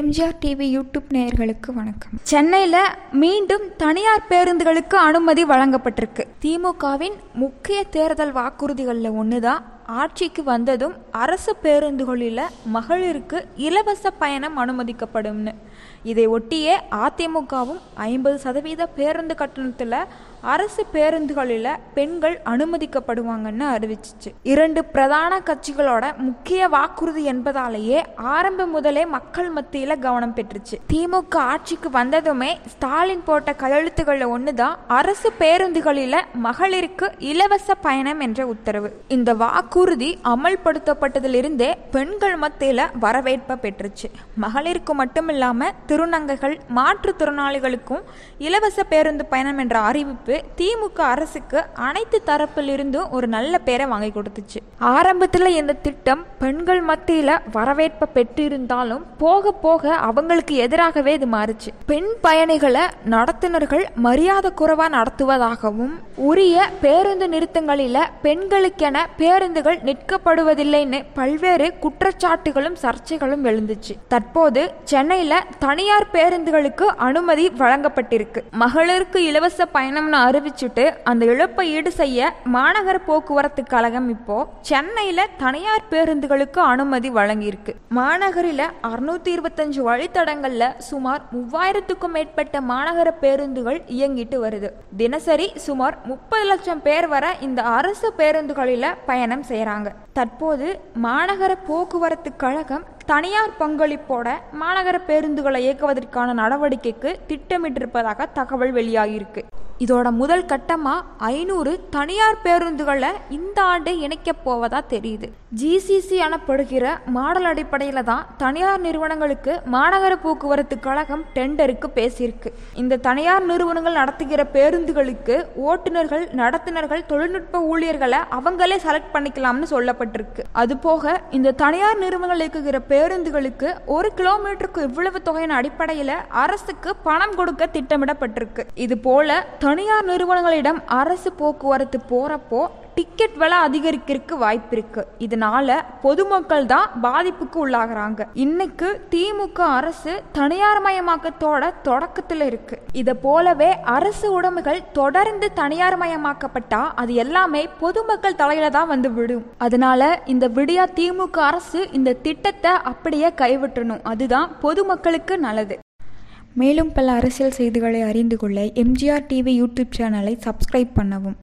MGR TV YouTube நேயர்களுக்கு வணக்கம். சென்னையில் மீண்டும் தனியார் பேருந்துகளுக்கு அனுமதி வழங்கப்பட்டிருக்கு. திமுகவின் முக்கிய தேர்தல் வாக்குறுதிகளில் ஒன்று தான் ஆட்சிக்கு வந்ததும் அரசு பேருந்துகளில் மகளிருக்கு இலவச பயணம் அனுமதிக்கப்படும்னு. இதை ஒட்டியே அதிமுகவும் 50% பேருந்து கட்டணத்தில் அரசு பேருந்துகளில் பெண்கள் அனுமதிக்கப்படுவாங்கன்னு அறிவிச்சிச்சு. 2 பிரதான கட்சிகளோட முக்கிய வாக்குறுதி என்பதாலேயே ஆரம்பம் முதலே மக்கள் மத்தியில் கவனம் பெற்றுச்சு. திமுக ஆட்சிக்கு வந்ததுமே ஸ்டாலின் போட்ட கையெழுத்துகளில் ஒன்று தான் அரசு பேருந்துகளில் மகளிருக்கு இலவச பயணம் என்ற உத்தரவு. இந்த வாக்குறுதி அமல்படுத்தப்பட்டதிலிருந்தே பெண்கள் மத்தியில் வரவேற்பை பெற்றுச்சு. மகளிருக்கு மட்டும் இல்லாமல் திருநங்கைகள், மாற்றுத்திறனாளிகளுக்கும் இலவச பேருந்து பயணம் என்ற அறிவிப்பு திமுக அரசுக்கு அனைத்து தரப்பிலிருந்தும் ஒரு நல்ல பேரை வாங்கி கொடுத்துச்சு. ஆரம்பத்தில் இந்த திட்டம் பெண்கள் மத்தியில் வரவேற்பை பெற்றிருந்தாலும் போக போக அவங்களுக்கு எதிராகவே இது மாறுச்சு. பெண் பயணிகளை நடத்துனர்கள் மரியாதை குறைவா நடத்துவதாகவும், உரிய பேருந்து நிறுத்தங்களில் பெண்களுக்கென பேருந்துகள் நிற்கப்படுவதில்லைன்னு பல்வேறு குற்றச்சாட்டுகளும் சர்ச்சைகளும் எழுந்துச்சு. தற்போது சென்னையில் தனியார் பேருந்துகளுக்கு அனுமதி வழங்கப்பட்டிருக்கு. மகளிருக்கு இலவச பயணம்னு அறிவிச்சுட்டு அந்த இழப்பை ஈடு செய்ய மாநகர போக்குவரத்து கழகம் இப்போ சென்னையில தனியார் பேருந்துகளுக்கு அனுமதி வழங்கியிருக்கு. மாநகரில 625 வழித்தடங்கள்ல சுமார் 3000க்கும் மேற்பட்ட மாநகர பேருந்துகள் இயங்கிட்டு வருது. தினசரி சுமார் 30 லட்சம் பேர் வர இந்த அரசு பேருந்துகளில பயணம் செய்யறாங்க. தற்போது மாநகர போக்குவரத்து கழகம் தனியார் பங்களிப்போட மாநகர பேருந்துகளை இயக்குவதற்கான நடவடிக்கைக்கு திட்டமிட்டிருப்பதாக தகவல் வெளியாகியிருக்கு. இதோட முதல் கட்டமாக 500 தனியார் பேருந்துகளை இந்த ஆண்டு இணைக்கப் போவதா தெரியுது. GCC எனப்படுகிற மாடல் அடிப்படையில் தான் தனியார் நிறுவனங்களுக்கு மாநகர போக்குவரத்து கழகம் டெண்டருக்கு பேசியிருக்கு. இந்த தனியார் நிறுவனங்கள் நடத்துகிற பேருந்துகளுக்கு ஓட்டுநர்கள், நடத்துனர்கள், தொழில்நுட்ப ஊழியர்களை அவங்களே செலக்ட் பண்ணிக்கலாம்னு சொல்லப்பட்டிருக்கு. அதுபோக இந்த தனியார் நிறுவனங்கள் இயக்குகிற பேருந்துகளுக்கு 1 கிலோமீட்டருக்கு இவ்வளவு தொகையின் அடிப்படையில் அரசுக்கு பணம் கொடுக்க திட்டமிடப்பட்டிருக்கு. இது போல தனியார் நிறுவனங்களிடம் அரசு போக்குவரத்து போறப்போ டிக்கெட் விலை அதிகரிக்கிறதுக்கு வாய்ப்பு இருக்கு. இதனால பொதுமக்கள் தான் பாதிப்புக்கு உள்ளாகிறாங்க. இன்னைக்கு திமுக அரசு தனியார்மயமாக்கத்தோட தொடக்கத்தில் இருக்கு. இதை போலவே அரசு உடைமைகள் தொடர்ந்து தனியார்மயமாக்கப்பட்டா அது எல்லாமே பொதுமக்கள் தலையில தான் வந்து விடும். அதனால இந்த விடியா திமுக அரசு இந்த திட்டத்தை அப்படியே கைவிட்டணும். அதுதான் பொதுமக்களுக்கு நல்லது. மேலும் பல அரசியல் செய்திகளை அறிந்து கொள்ள எம்ஜிஆர் டிவி யூடியூப் சேனலை சப்ஸ்கிரைப் பண்ணவும்.